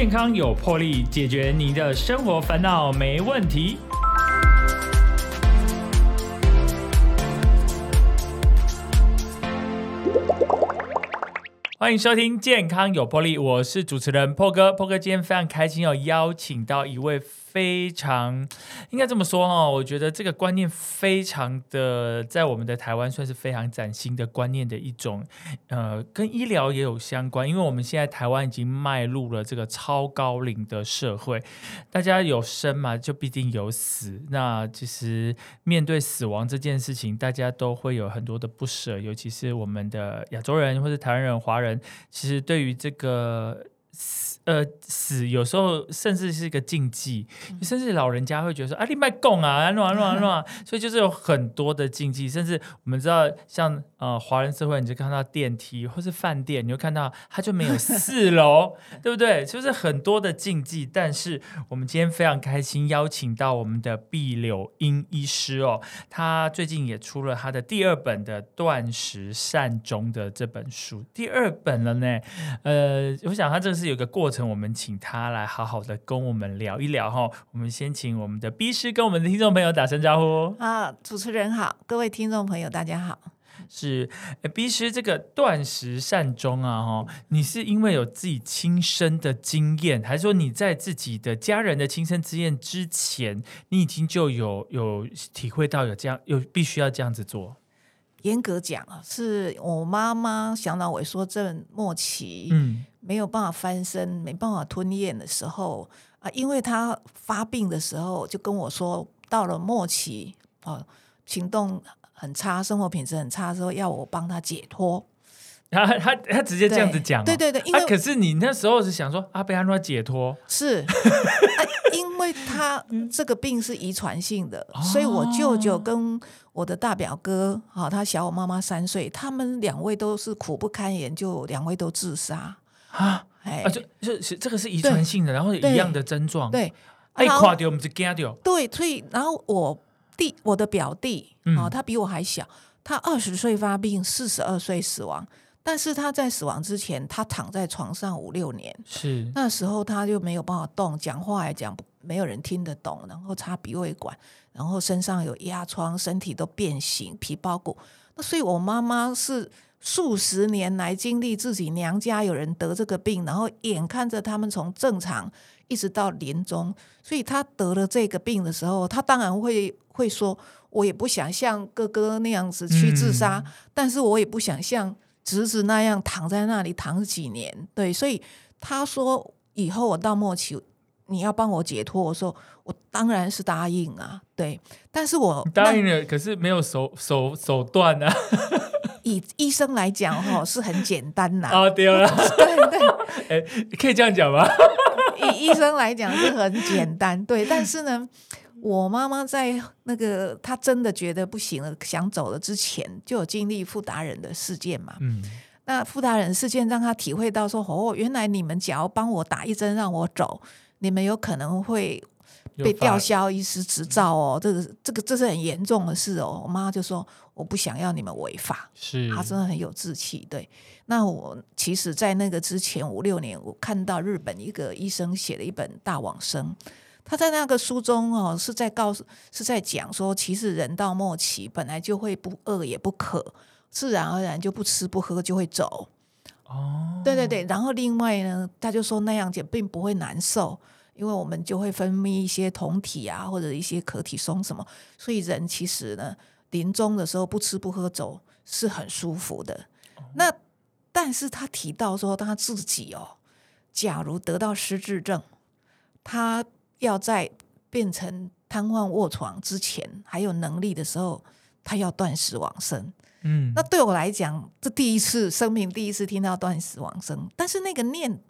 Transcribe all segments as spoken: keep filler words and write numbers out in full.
健康有魄力，解决您的生活烦恼没问题。欢迎收听健康有魄力，我是主持人 Paul 哥。Paul 哥今天非常开心哦，邀请到一位非常应该这么说哦，我觉得这个观念非常的在我们的台湾算是非常崭新的观念的一种，呃，跟医疗也有相关，因为我们现在台湾已经迈入了这个超高龄的社会，大家有生嘛就必定有死，那其实面对死亡这件事情大家都会有很多的不舍，尤其是我们的亚洲人或是台湾人华人，其实对于这个呃，死有时候甚至是一个禁忌，嗯、甚至老人家会觉得说啊，你别讲啊，乱乱乱，所以就是有很多的禁忌。甚至我们知道，像呃华人社会，你就看到电梯或是饭店，你就看到它就没有四楼，对不对？就是很多的禁忌。但是我们今天非常开心邀请到我们的毕柳莺医师哦，他最近也出了他的第二本的《断食善终》的这本书，第二本了呢。呃，我想他这个是有个过程。我们请他来好好的跟我们聊一聊哈。我们先请我们的毕师跟我们的听众朋友打声招呼啊。主持人好，各位听众朋友大家好。是毕师，这个断食善终啊，哦，你是因为有自己亲身的经验，还是说你在自己的家人的亲身经验之前，你已经就有有体会到有这样有必须要这样子做？严格讲是我妈妈小脑萎缩症末期，嗯，没有办法翻身，没办法吞咽的时候啊，因为她发病的时候就跟我说，到了末期哦，行动很差，生活品质很差的时候，要我帮她解脱。他他他直接这样子讲，哦，对对对，因为，啊，可是你那时候是想说阿贝安诺解脱是、啊，因为他这个病是遗传性的，嗯，所以我舅舅跟我的大表哥，哦，他小我妈妈三岁，他们两位都是苦不堪言，就两位都自杀啊，哎，啊就就这个是遗传性的，然后有一样的症状，对，哎，垮掉我们就惊掉，对，所以然后我弟我的表弟，哦嗯，他比我还小，他二十岁发病，四十二岁死亡。但是他在死亡之前他躺在床上五六年，是那时候他就没有办法动，讲话也讲没有人听得懂，然后插鼻胃管，然后身上有压疮，身体都变形皮包骨。那所以我妈妈是数十年来经历自己娘家有人得这个病，然后眼看着他们从正常一直到临终，所以他得了这个病的时候，他当然会会说我也不想像哥哥那样子去自杀，嗯，但是我也不想像侄子那样躺在那里躺几年，对，所以他说以后我到末期你要帮我解脱，我说我当然是答应啊，对，但是我答应了，可是没有手手手段啊。以医生来讲，哦，是很简单呐，啊。哦，对了，对对，欸，可以这样讲吗？以医生来讲是很简单，对，但是呢，我妈妈在那个她真的觉得不行了想走了之前就有经历傅达人的事件嘛，嗯，那傅达人事件让她体会到说，哦，原来你们只要帮我打一针让我走，你们有可能会被吊销医师执照哦，这个这个这是很严重的事哦。我妈就说我不想要你们违法，是她真的很有志气，对。那我其实在那个之前五六年我看到日本一个医生写了一本大往生，他在那个书中，哦，是在告诉是在讲说其实人到末期本来就会不饿也不渴，自然而然就不吃不喝就会走，哦，对对对，然后另外呢他就说那样子并不会难受，因为我们就会分泌一些酮体啊或者一些可体松什么，所以人其实呢临终的时候不吃不喝走是很舒服的，哦，那但是他提到说他自己哦，假如得到失智症，他要在变成瘫痪卧床之前还有能力的时候他要断食往生，嗯，那对我来讲这第一次生命第一次听到断食往生，但是那个念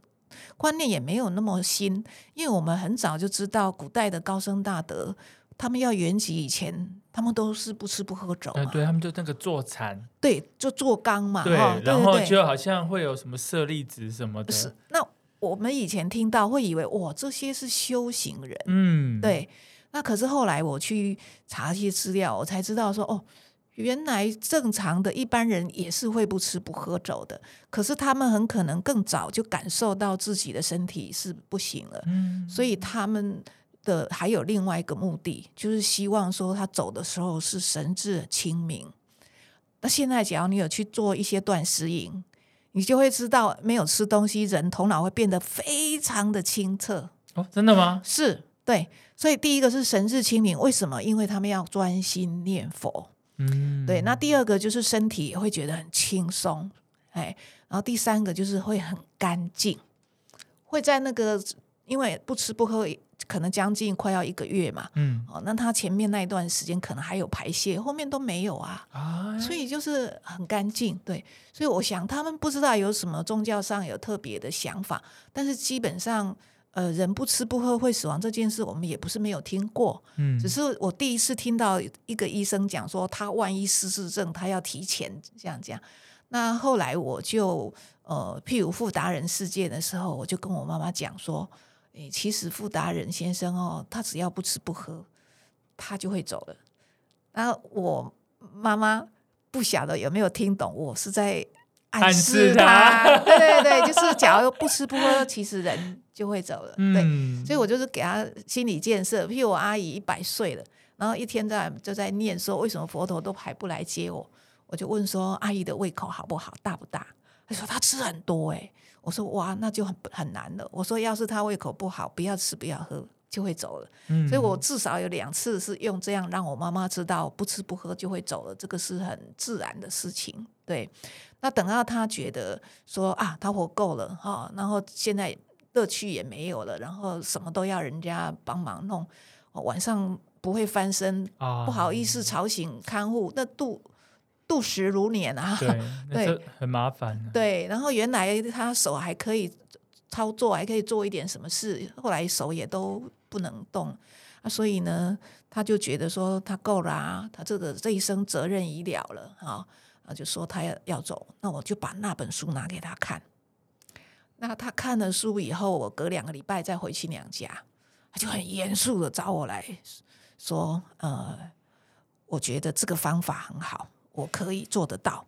观念也没有那么新，因为我们很早就知道古代的高僧大德他们要圆寂以前他们都是不吃不喝走，啊，对，他们就那个坐禅，对，就坐缸嘛，对，哦，然后就好像会有什么舍利子什么的，是那我们以前听到会以为哇这些是修行人，嗯，对，那可是后来我去查一些资料我才知道说，哦，原来正常的一般人也是会不吃不喝酒的，可是他们很可能更早就感受到自己的身体是不行了，嗯，所以他们的还有另外一个目的，就是希望说他走的时候是神志清明。那现在只要你有去做一些断食营，你就会知道没有吃东西人头脑会变得非常的清澈。哦，真的吗？是，对。所以第一个是神志清明，为什么？因为他们要专心念佛，嗯，对。那第二个就是身体也会觉得很轻松，哎，然后第三个就是会很干净，会在那个因为不吃不喝可能将近快要一个月嘛，嗯，哦，那他前面那一段时间可能还有排泄，后面都没有啊，哎，所以就是很干净，对。所以我想他们不知道有什么宗教上有特别的想法，但是基本上呃，人不吃不喝会死亡这件事我们也不是没有听过，嗯，只是我第一次听到一个医生讲说他万一失智症他要提前这样讲。那后来我就呃，譬如傅达人事件的时候，我就跟我妈妈讲说，欸，其实傅达人先生哦，他只要不吃不喝他就会走了。那我妈妈不晓得有没有听懂我是在暗示 他, 暗示他对对对，就是假如不吃不喝其实人就会走了，嗯，对。所以我就是给他心理建设，譬如我阿姨一百岁了，然后一天在就在念说为什么佛陀都还不来接我，我就问说阿姨的胃口好不好，大不大，他说他吃很多，欸，我说哇那就 很, 很难了，我说要是他胃口不好不要吃不要喝就会走了，嗯，所以我至少有两次是用这样让我妈妈知道不吃不喝就会走了，这个是很自然的事情，对。那等到他觉得说啊他活够了，哦，然后现在乐趣也没有了，然后什么都要人家帮忙弄，哦，晚上不会翻身，啊，不好意思吵醒看护，那度度时如年啊，对，对，很麻烦，啊，对。然后原来他手还可以操作，还可以做一点什么事，后来手也都不能动，啊，所以呢他就觉得说他够了，啊，他这个这一生责任已了了，哦，他就说他 要, 要走。那我就把那本书拿给他看，那他看了书以后，我隔两个礼拜再回去娘家，他就很严肃的找我来说，呃，我觉得这个方法很好，我可以做得到。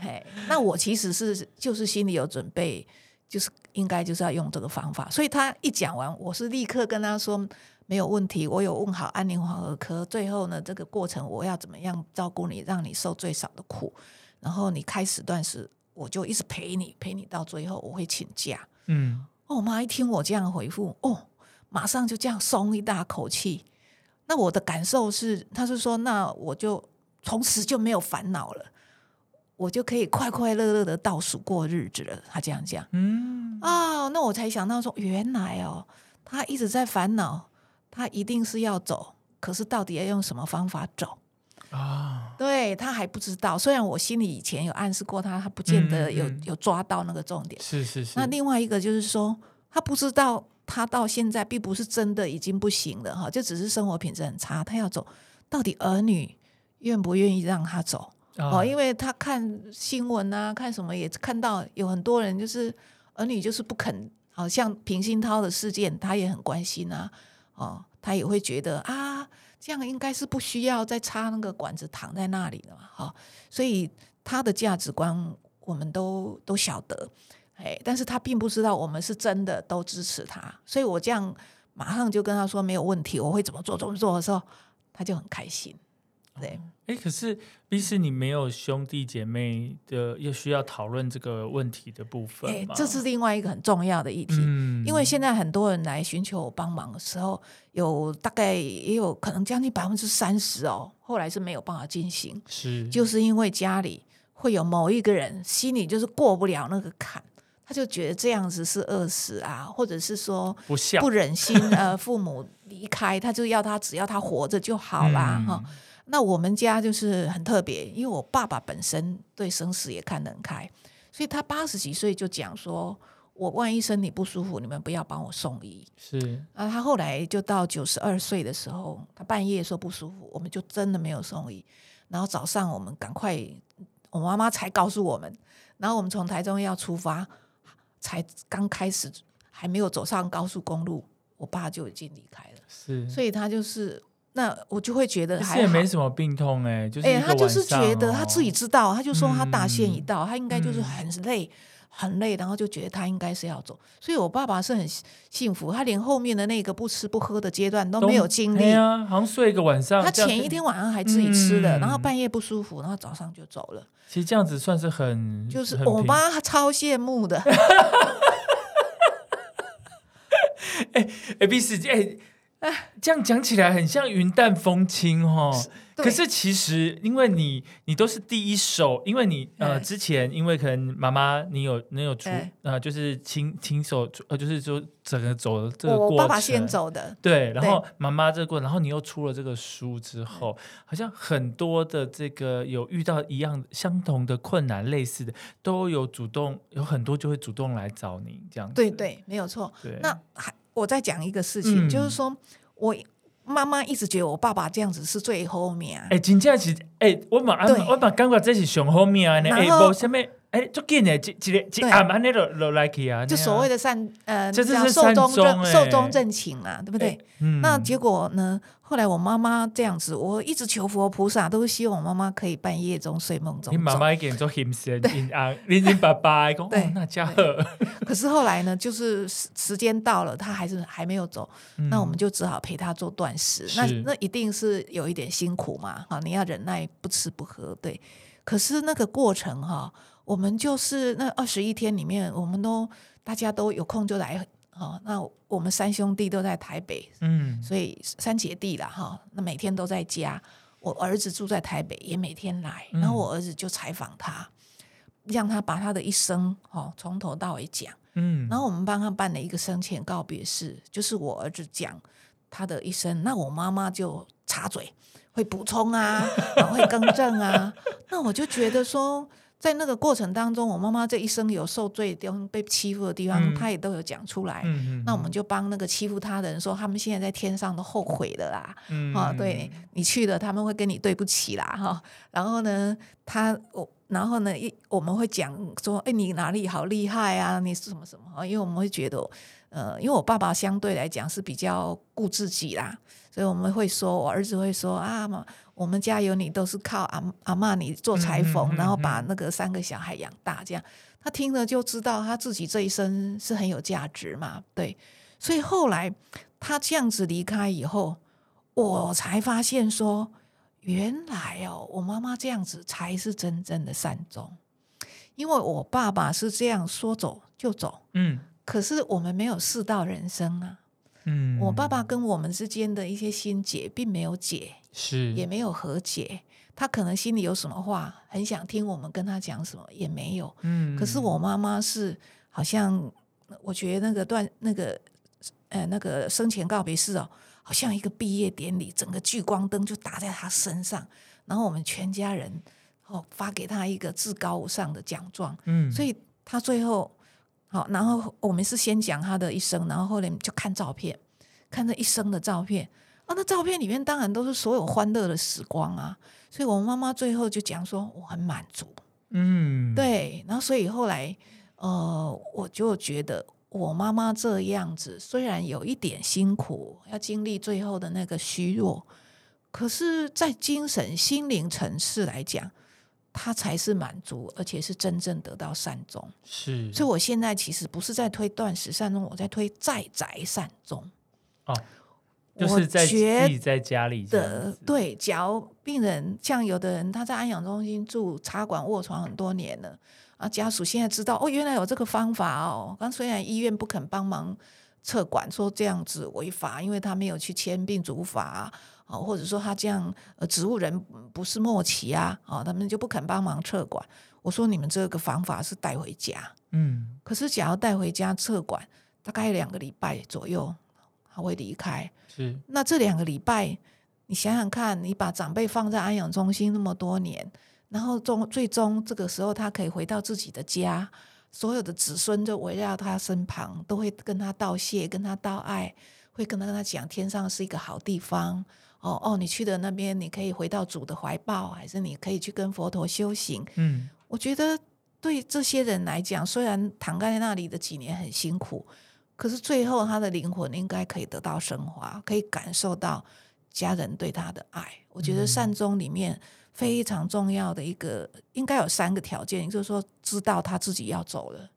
嘿，那我其实是就是心里有准备，就是应该就是要用这个方法，所以他一讲完，我是立刻跟他说没有问题，我有问好安宁缓和科，最后呢这个过程我要怎么样照顾你，让你受最少的苦，然后你开始断食我就一直陪你陪你到最后，我会请假，嗯，哦，我妈一听我这样回复，哦，马上就这样松一大口气。那我的感受是，她是说那我就从此就没有烦恼了，我就可以快快乐乐的倒数过日子了，她这样讲，嗯，哦，那我才想到说原来哦，她一直在烦恼他一定是要走，可是到底要用什么方法走，啊，对，他还不知道。虽然我心里以前有暗示过他，他不见得 有,、嗯嗯、有抓到那个重点，是是是。那另外一个就是说他不知道他到现在并不是真的已经不行了，就只是生活品质很差，他要走到底儿女愿不愿意让他走，啊，因为他看新闻啊看什么也看到有很多人就是儿女就是不肯，好像平鑫涛的事件他也很关心啊，哦，他也会觉得啊，这样应该是不需要再插那个管子躺在那里了嘛，哦，所以他的价值观我们都都晓得，哎，但是他并不知道我们是真的都支持他，所以我这样马上就跟他说没有问题，我会怎么做怎么做的时候，他就很开心。对，嗯，可是毕竟你没有兄弟姐妹的，又需要讨论这个问题的部分吗？这是另外一个很重要的议题，嗯，因为现在很多人来寻求我帮忙的时候，有大概也有可能将近百分之三十哦，后来是没有办法进行，是就是因为家里会有某一个人心里就是过不了那个坎，他就觉得这样子是饿死啊，或者是说不忍心呃父母离开，他就要他只要他活着就好啦，嗯，哦，那我们家就是很特别，因为我爸爸本身对生死也看得很开，所以他八十几岁就讲说我万一身体不舒服你们不要帮我送医，是，啊，他后来就到九十二岁的时候他半夜说不舒服，我们就真的没有送医，然后早上我们赶快，我妈妈才告诉我们，然后我们从台中要出发，才刚开始还没有走上高速公路我爸就已经离开了，是，所以他就是那我就会觉得还好，也没什么病痛哎、欸，就是一个晚上、哦欸、他就是觉得他自己知道，他就说他大限已到、嗯、他应该就是很累、嗯、很累，然后就觉得他应该是要走。所以我爸爸是很幸福，他连后面的那个不吃不喝的阶段都没有经历、啊、好像睡一个晚上，他前一天晚上还自己吃的、嗯、然后半夜不舒服，然后早上就走了。其实这样子算是很就是很我妈超羡慕的哎哎，毕氏哎，这样讲起来很像云淡风轻哦。可是其实因为你你都是第一手，因为你呃之前因为可能妈妈你有你有出呃就是亲亲手呃就是说整个走的这个过程，我爸爸先走的，对，然后妈妈这个过程，然后你又出了这个书之后，好像很多的这个有遇到一样相同的困难类似的都有主动，有很多就会主动来找你这样子。对对，没有错。那还我再讲一个事情、嗯、就是说我妈妈一直觉得我爸爸这样子是最好命的、欸、真的是、欸、我也感觉这是最好命的，然后、欸、没什么、欸、很快的一晚上就下来去了，就所谓的善、呃、这是善终、欸、寿终正寝啦，对不对、欸嗯、那结果呢，后来我妈妈这样子，我一直求佛菩萨，都是希望我妈妈可以半夜中睡梦中。你妈妈一点做心神，你你爸爸讲哦，那家伙。可是后来呢，就是时间到了，她还是还没有走，嗯、那我们就只好陪她做断食。那那一定是有一点辛苦嘛，啊，你要忍耐不吃不喝，对。可是那个过程哈、哦，我们就是那二十一天里面，我们都大家都有空就来。哦、那我们三兄弟都在台北、嗯、所以三姐弟啦、哦、那每天都在家，我儿子住在台北也每天来、嗯、然后我儿子就采访他，让他把他的一生、哦、从头到尾讲、嗯、然后我们帮他办了一个生前告别式，就是我儿子讲他的一生，那我妈妈就插嘴会补充啊然后会更正啊那我就觉得说在那个过程当中，我妈妈这一生有受罪的地方、被欺负的地方、嗯、她也都有讲出来、嗯嗯、那我们就帮那个欺负她的人说，他们现在在天上都后悔了啦、嗯哦、对你去了他们会跟你对不起啦、哦、然后呢她我然后呢我们会讲说哎，你哪里好厉害啊，你什么什么，因为我们会觉得呃，因为我爸爸相对来讲是比较顾自己啦，所以我们会说，我儿子会说啊妈，我们家有你都是靠阿阿嬷你做裁缝、嗯嗯嗯嗯、然后把那个三个小孩养大这样，他听了就知道他自己这一生是很有价值嘛，对，所以后来他这样子离开以后，我才发现说原来哦，我妈妈这样子才是真正的善终，因为我爸爸是这样说走就走，嗯，可是我们没有世道人生啊，嗯，我爸爸跟我们之间的一些心结并没有解，是也没有和解，他可能心里有什么话很想听我们跟他讲什么也没有，嗯，可是我妈妈是好像我觉得那个段那个呃那个生前告别式哦，好像一个毕业典礼，整个聚光灯就打在他身上，然后我们全家人哦发给他一个至高无上的奖状，嗯，所以他最后好、哦，然后我们是先讲他的一生，然后后来就看照片，看这一生的照片。啊、那照片里面当然都是所有欢乐的时光啊，所以我妈妈最后就讲说我很满足，嗯，对，然后所以后来呃，我就觉得我妈妈这样子虽然有一点辛苦，要经历最后的那个虚弱，可是在精神心灵层次来讲她才是满足，而且是真正得到善终，是，所以我现在其实不是在推断食善终，我在推在宅善终哦，就是在自己在家里的，对，假如病人像有的人他在安养中心住插管卧床很多年了啊，家属现在知道哦，原来有这个方法哦。刚虽然医院不肯帮忙撤管，说这样子违法，因为他没有去签病主法啊，哦、或者说他这样呃植物人不是末期啊，啊、哦，他们就不肯帮忙撤管。我说你们这个方法是带回家，嗯，可是假如带回家撤管，大概两个礼拜左右。他会离开，是，那这两个礼拜你想想看，你把长辈放在安养中心那么多年，然后最终这个时候他可以回到自己的家，所有的子孙就围绕他身旁，都会跟他道谢，跟他道爱，会跟他讲天上是一个好地方，哦哦，你去的那边你可以回到主的怀抱，还是你可以去跟佛陀修行，嗯，我觉得对这些人来讲，虽然躺在那里的几年很辛苦，可是最后他的灵魂应该可以得到升华，可以感受到家人对他的爱。我觉得善终里面非常重要的一个，应该有三个条件，也就是说知道他自己要走了，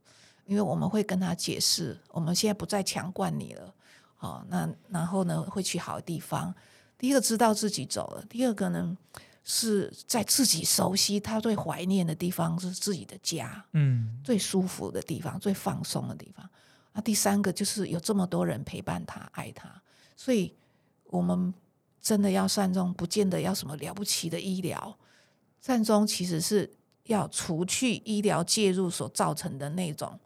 因为我们会跟他解释我们现在不再强灌你了、哦、那然后呢会去好的地方。第一个知道自己走了，第二个呢是在自己熟悉他最怀念的地方，是自己的家、嗯、最舒服的地方，最放松的地方。那第三个就是有这么多人陪伴他爱他，所以我们真的要善终不见得要什么了不起的医疗，善终其实是要除去医疗介入所造成的那种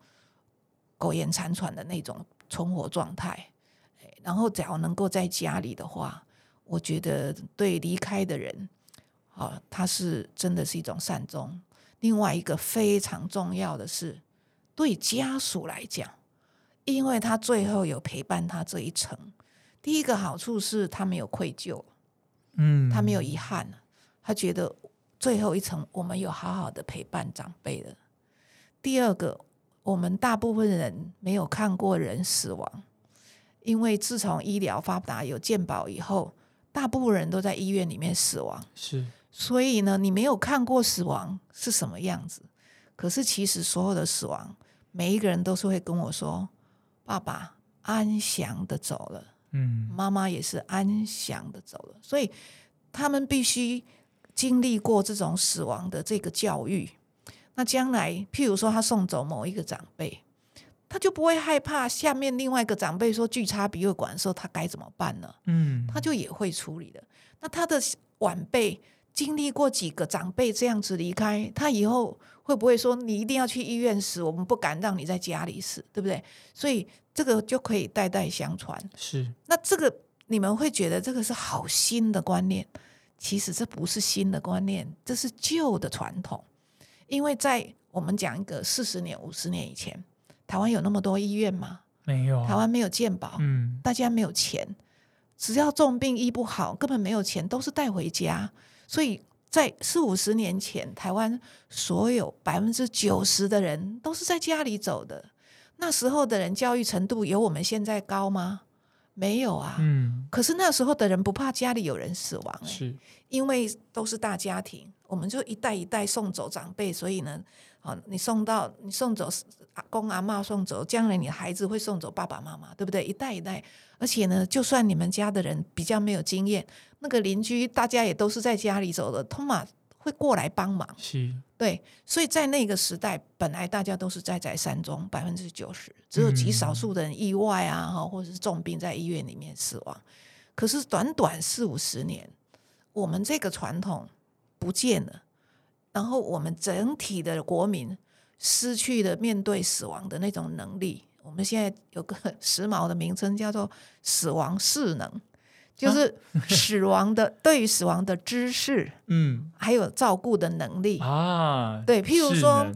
苟延残喘的那种存活状态。然后只要能够在家里的话，我觉得对离开的人、哦、他是真的是一种善终。另外一个非常重要的是对家属来讲，因为他最后有陪伴他这一程，第一个好处是他没有愧疚、嗯、他没有遗憾，他觉得最后一程我们有好好的陪伴长辈了。第二个，我们大部分人没有看过人死亡，因为自从医疗发达有健保以后，大部分人都在医院里面死亡，是，所以呢你没有看过死亡是什么样子。可是其实所有的死亡，每一个人都是会跟我说爸爸安详的走了、嗯、妈妈也是安详的走了，所以他们必须经历过这种死亡的这个教育。那将来譬如说他送走某一个长辈，他就不会害怕下面另外一个长辈说拒插鼻胃管的时候他该怎么办呢、嗯、他就也会处理的。那他的晚辈经历过几个长辈这样子离开，他以后会不会说你一定要去医院死，我们不敢让你在家里死，对不对？所以这个就可以代代相传。是，那这个你们会觉得这个是好新的观念，其实这不是新的观念，这是旧的传统。因为在我们讲一个四十年五十年以前，台湾有那么多医院吗？没有、啊、台湾没有健保、嗯、大家没有钱，只要重病医不好根本没有钱，都是带回家。所以在四五十年前，台湾所有百分之九十的人都是在家里走的。那时候的人教育程度有我们现在高吗？没有啊、嗯、可是那时候的人不怕家里有人死亡、欸、是，因为都是大家庭，我们就一代一代送走长辈。所以呢、哦、你送到你送走阿公阿嬷，送走将来你的孩子会送走爸爸妈妈，对不对？一代一代。而且呢就算你们家的人比较没有经验，那个邻居大家也都是在家里走的，通常会过来帮忙。是，对，所以在那个时代本来大家都是在在山中，百分之九十只有极少数的人意外啊、嗯、或者是重病在医院里面死亡。可是短短四五十年，我们这个传统不见了，然后我们整体的国民失去了面对死亡的那种能力。我们现在有个时髦的名称叫做死亡势能，就是死亡的对于死亡的知识，嗯，还有照顾的能力啊。对，譬如说，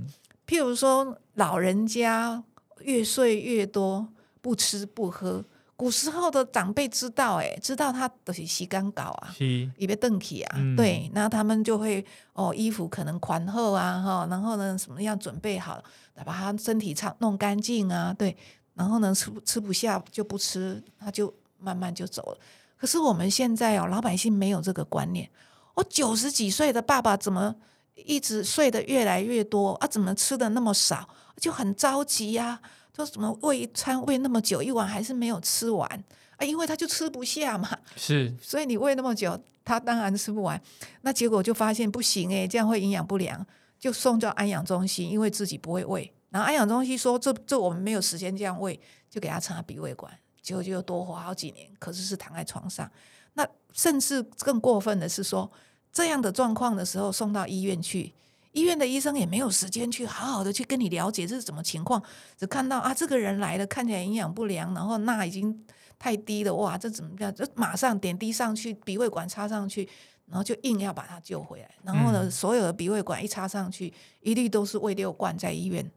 譬如说老人家越睡越多，不吃不喝。古时候的长辈知道、欸，哎，知道他就是时间到啊，伊要回去啊、嗯。对，那他们就会哦，衣服可能宽厚啊，哈，然后呢，什么样准备好，把他身体弄干净啊。对，然后呢，吃吃不下就不吃，他就慢慢就走了。可是我们现在哦，老百姓没有这个观念。我九十几岁的爸爸怎么一直睡得越来越多啊？怎么吃的那么少？就很着急啊！说怎么喂一餐喂那么久，一碗还是没有吃完啊？因为他就吃不下嘛。是，所以你喂那么久，他当然吃不完。那结果就发现不行哎、欸，这样会营养不良，就送到安养中心，因为自己不会喂。然后安养中心说这这我们没有时间这样喂，就给他插鼻胃管。结果就多活好几年，可是是躺在床上。那甚至更过分的是说，这样的状况的时候送到医院去，医院的医生也没有时间去好好的去跟你了解这是什么情况，只看到啊这个人来了，看起来营养不良，然后钠已经太低了，哇这怎么样，就马上点滴上去，鼻胃管插上去，然后就硬要把他救回来。然后呢、嗯、所有的鼻胃管一插上去，一律都是胃六罐在医院。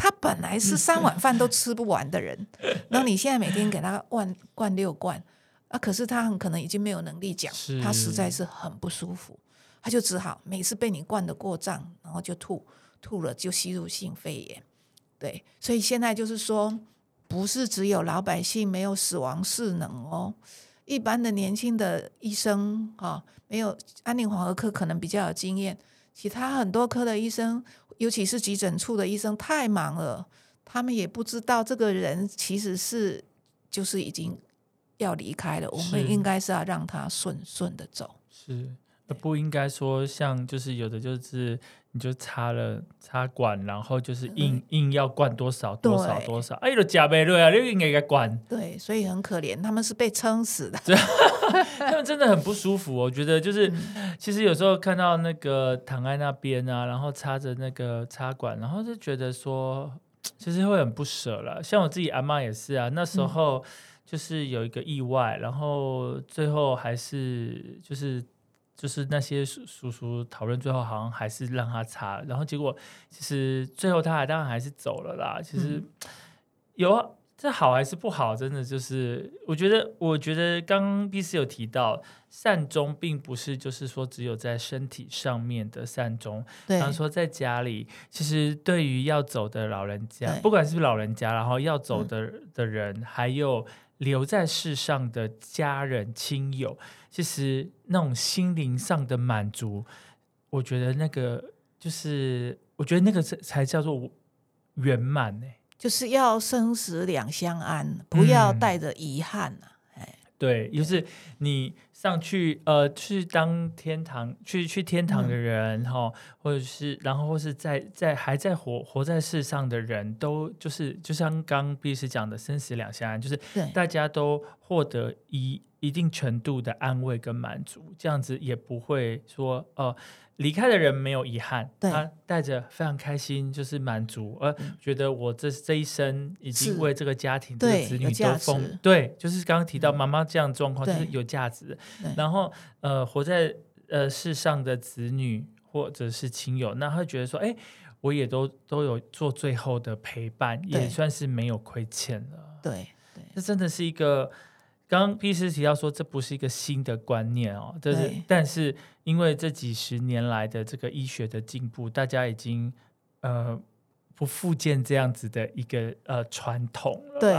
他本来是三碗饭都吃不完的人，然后你现在每天给他灌六罐、啊、可是他很可能已经没有能力讲，他实在是很不舒服，他就只好每次被你灌得过胀，然后就吐，吐了就吸入性肺炎。对，所以现在就是说不是只有老百姓没有死亡势能哦，一般的年轻的医生、哦、没有安宁缓和科可能比较有经验，其他很多科的医生，尤其是急诊处的医生太忙了，他们也不知道这个人其实是就是已经要离开了，我们应该是要让他顺顺的走，是不应该说像就是有的就是你就插了插管，然后就是 硬,、嗯、硬要灌多少多少多少，哎、啊，你就吃不下去，你应该给灌。对，所以很可怜，他们是被撑死的，他们真的很不舒服、哦。我觉得就是、嗯，其实有时候看到那个躺在那边啊，然后插着那个插管，然后就觉得说，其实会很不舍啦。像我自己阿嬷也是啊，那时候就是有一个意外，嗯、然后最后还是就是。就是那些叔叔讨论，最后好像还是让他插，然后结果其实最后他当然还是走了啦。其实有、啊、这好还是不好，真的就是我觉得，我觉得刚刚毕有提到善终，并不是就是说只有在身体上面的善终，然后说在家里，其实对于要走的老人家，不管是不是老人家，然后要走的、嗯、的人，还有留在世上的家人亲友，其实那种心灵上的满足，我觉得那个就是我觉得那个才叫做圆满、欸、就是要生死两相安，不要带着遗憾、啊嗯、对，就是你上去呃去当天堂去去天堂的人、嗯、或者是然后或是在在还在活活在世上的人都就是就像刚毕师讲的生死两相安，就是大家都获得一一定程度的安慰跟满足，这样子也不会说呃离开的人没有遗憾，他带着非常开心就是满足，而、呃嗯、觉得我 这, 这一生已经为这个家庭的子女都奉，对，就是刚刚提到妈妈这样的状况、嗯、就是有价值。然后呃活在呃世上的子女或者是亲友，那他觉得说哎我也都都有做最后的陪伴，也算是没有亏欠了。对，这真的是一个刚刚 毕师提到说这不是一个新的观念哦，但是但是因为这几十年来的这个医学的进步，大家已经呃不复见这样子的一个呃传统了。对，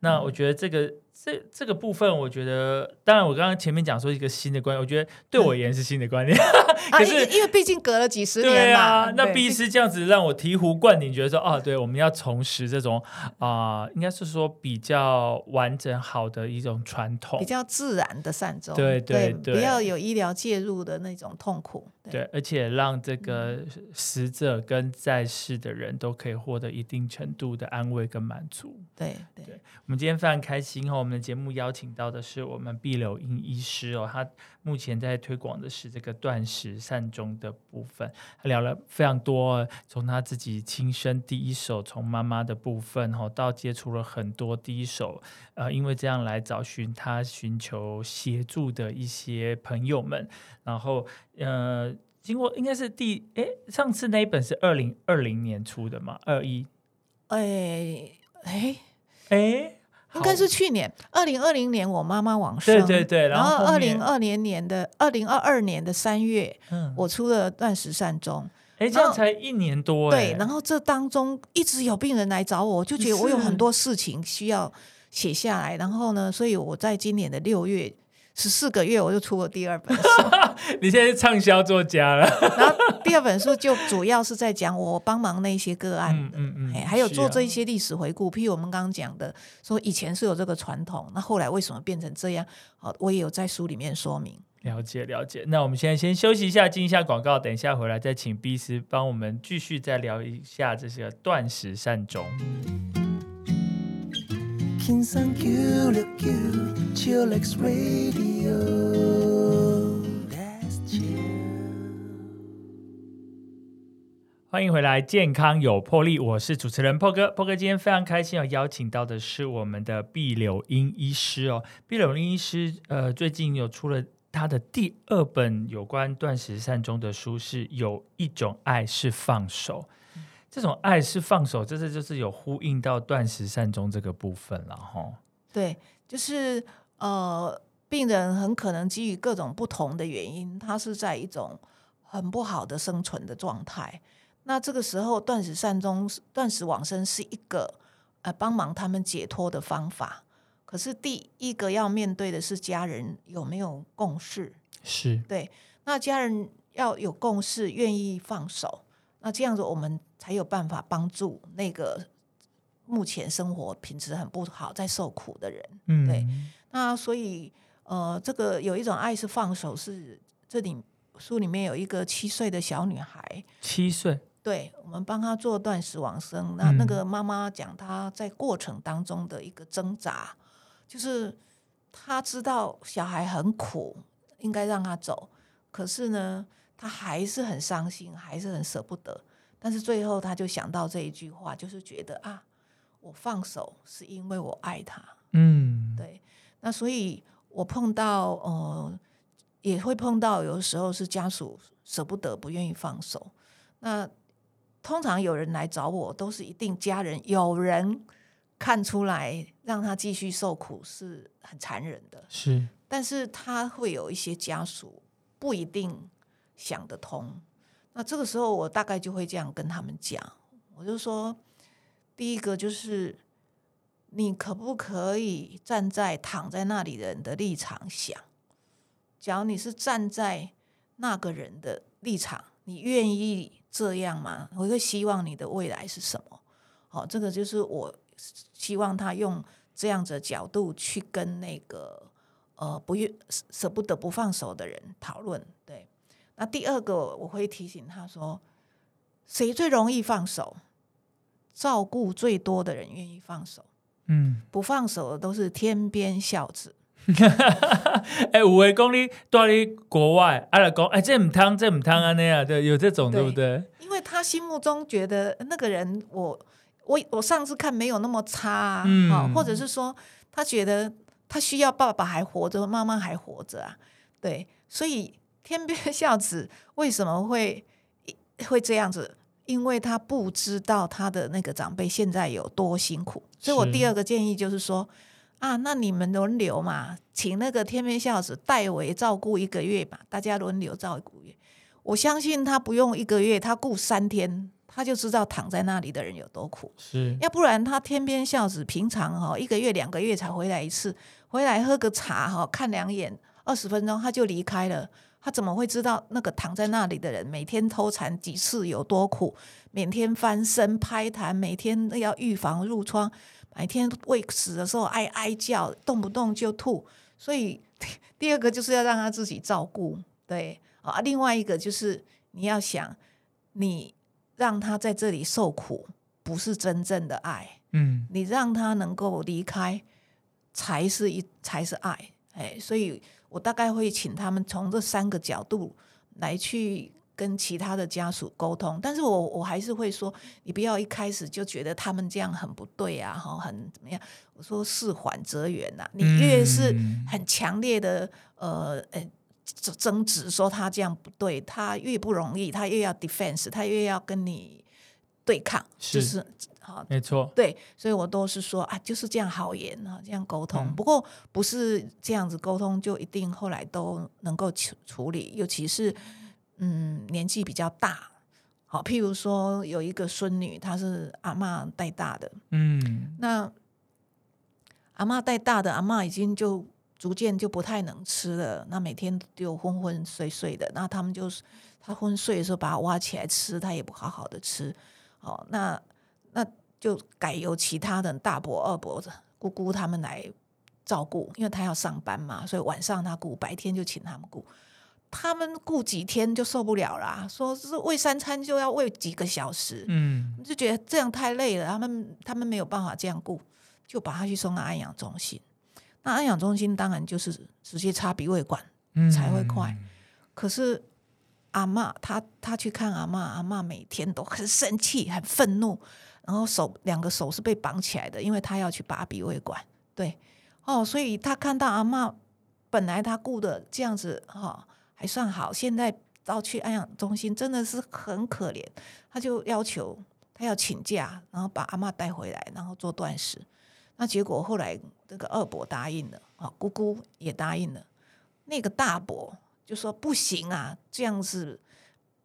那我觉得这个、嗯这这个部分，我觉得，当然，我刚刚前面讲说一个新的观念，我觉得对我而言是新的观念。嗯、可是、啊、因为毕竟隔了几十年嘛、啊，那毕师这样子让我醍醐灌顶，觉得说啊，对，我们要重拾这种啊、呃，应该是说比较完整好的一种传统，比较自然的善终，对对 对, 对，不要有医疗介入的那种痛苦。对，对，而且让这个死者跟在世的人都可以获得一定程度的安慰跟满足。对 对, 对，我们今天非常开心哦。我们的节目邀请到的是我们毕柳莺医师哦，他目前在推广的是这个断食善终的部分，他聊了非常多，从他自己亲身第一手从妈妈的部分、哦、到接触了很多第一手、呃、因为这样来找寻他寻求协助的一些朋友们，然后呃，经过应该是第诶上次那一本是二零二零年出的嘛，二一哎哎哎应该是去年二零二零年我妈妈往生，对对对，然后二零二零年的二零二二年的三月、嗯，我出了断食善终，哎，这样才一年多，对，然后这当中一直有病人来找我，我就觉得我有很多事情需要写下来，然后呢，所以我在今年的六月十四个月我就出了第二本书，你现在是畅销作家了，然后第二本书就主要是在讲我帮忙那些个案的、嗯嗯嗯、还有做这一些历史回顾、啊、譬如我们刚刚讲的说以前是有这个传统，那后来为什么变成这样，我也有在书里面说明。了解了解，那我们现在先休息一下，进一下广告，等一下回来再请毕师帮我们继续再聊一下这些断食善终。Chillax Radio, Let's Chill。 欢迎回来，健康有魄力，我是主持人 Paul 哥。 Paul 哥今天非常开心、哦、邀请到的是我们的毕柳莺医师哦。毕柳莺医师、呃、最近有出了他的第二本有关断食善终的书，是有一种爱是放手。这种爱是放手，这是就是有呼应到断食善终这个部分了、哦、对，就是呃，病人很可能基于各种不同的原因，他是在一种很不好的生存的状态。那这个时候，断食善终、断食往生是一个呃帮忙他们解脱的方法。可是第一个要面对的是家人有没有共识，是对，那家人要有共识，愿意放手，那这样子我们才有办法帮助那个目前生活品质很不好在受苦的人、嗯、对，那所以呃，这个有一种爱是放手，是这里书里面有一个七岁的小女孩，七岁对，我们帮她做断食往生，那那个妈妈讲她在过程当中的一个挣扎，就是她知道小孩很苦应该让他走，可是呢他还是很伤心，还是很舍不得，但是最后他就想到这一句话，就是觉得啊，我放手是因为我爱他。嗯，对，那所以我碰到呃，也会碰到有时候是家属舍不得不愿意放手，那通常有人来找我都是一定家人有人看出来让他继续受苦是很残忍的，是，但是他会有一些家属不一定想得通，那这个时候我大概就会这样跟他们讲，我就说第一个就是你可不可以站在躺在那里的人的立场想，假如你是站在那个人的立场，你愿意这样吗？我会希望你的未来是什么、哦、这个就是我希望他用这样子的角度去跟那个呃，不舍不得不放手的人讨论，对。那第二个我会提醒他说，谁最容易放手？照顾最多的人愿意放手，嗯，不放手的都是天边孝子。哎、欸，有的说你住在国外，啊就说，哎、欸，这不通，这不通这样啊，对，有这种 对, 对不对？因为他心目中觉得那个人我，我我上次看没有那么差、啊嗯哦，或者是说他觉得。他需要爸爸还活着，妈妈还活着啊，对，所以天边孝子为什么会会这样子？因为他不知道他的那个长辈现在有多辛苦，所以我第二个建议就是说啊，那你们轮流嘛，请那个天边孝子代为照顾一个月嘛，大家轮流照顾一个月。我相信他不用一个月，他顾三天。他就知道躺在那里的人有多苦，是，要不然他天边孝子平常、哦、一个月两个月才回来一次，回来喝个茶、哦、看两眼二十分钟他就离开了，他怎么会知道那个躺在那里的人每天偷禅几次有多苦，每天翻身拍痰，每天要预防褥疮，每天喂食的时候哀哀叫，动不动就吐，所以第二个就是要让他自己照顾，对、啊、另外一个就是你要想你让他在这里受苦不是真正的爱、嗯、你让他能够离开才是一才是爱、哎、所以我大概会请他们从这三个角度来去跟其他的家属沟通，但是我我还是会说你不要一开始就觉得他们这样很不对啊，很怎么样，我说事缓则圆啊，你越是很强烈的呃。哎争执说他这样不对，他越不容易，他越要 defense， 他越要跟你对抗，是就是好，没错，对，所以我都是说啊，就是这样好言啊，这样沟通、嗯。不过不是这样子沟通就一定后来都能够处理，尤其是嗯年纪比较大，好，譬如说有一个孙女，她是阿嬷带大的，嗯，那阿嬷带大的，阿嬷已经就。逐渐就不太能吃了，那每天就昏昏睡睡的，那他们就他昏睡的时候把他挖起来吃，他也不好好的吃、哦、那那就改由其他的大伯二伯姑姑他们来照顾，因为他要上班嘛，所以晚上他顾，白天就请他们顾，他们顾几天就受不了啦，说是喂三餐就要喂几个小时，嗯，就觉得这样太累了，他们他们没有办法这样顾，就把他去送到安养中心，那安养中心当然就是直接插鼻胃管、嗯、才会快，可是阿嬷她她去看阿嬷，阿嬷每天都很生气很愤怒，然后手两个手是被绑起来的，因为她要去拔鼻胃管，对哦，所以她看到阿嬷本来她顾的这样子、哦、还算好，现在到去安养中心真的是很可怜，她就要求她要请假，然后把阿嬷带回来，然后做断食，那结果后来那个二伯答应了、哦、姑姑也答应了，那个大伯就说不行啊，这样子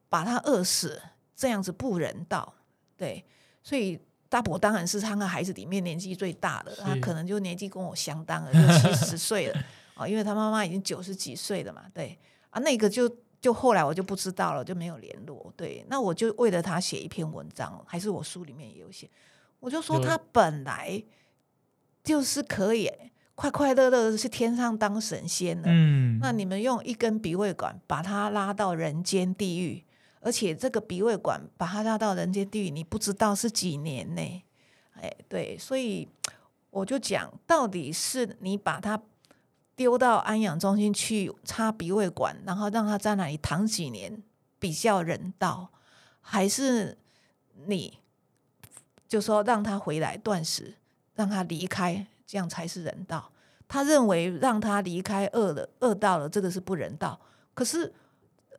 把他饿死这样子不人道，对，所以大伯当然是他的孩子里面年纪最大的，他可能就年纪跟我相当了，就七十岁了、哦、因为他妈妈已经九十几岁了嘛，对啊，那个就就后来我就不知道了，就没有联络。对，那我就为了他写一篇文章，还是我书里面也有写，我就说他本来就是可以快快乐乐的去天上当神仙了、嗯、那你们用一根鼻胃管把他拉到人间地狱，而且这个鼻胃管把他拉到人间地狱你不知道是几年呢？哎，对，所以我就讲，到底是你把他丢到安养中心去插鼻胃管，然后让他在那里躺几年比较人道，还是你就说让他回来断食，让他离开，这样才是人道。他认为让他离开饿了，饿到了，这个是不人道。可是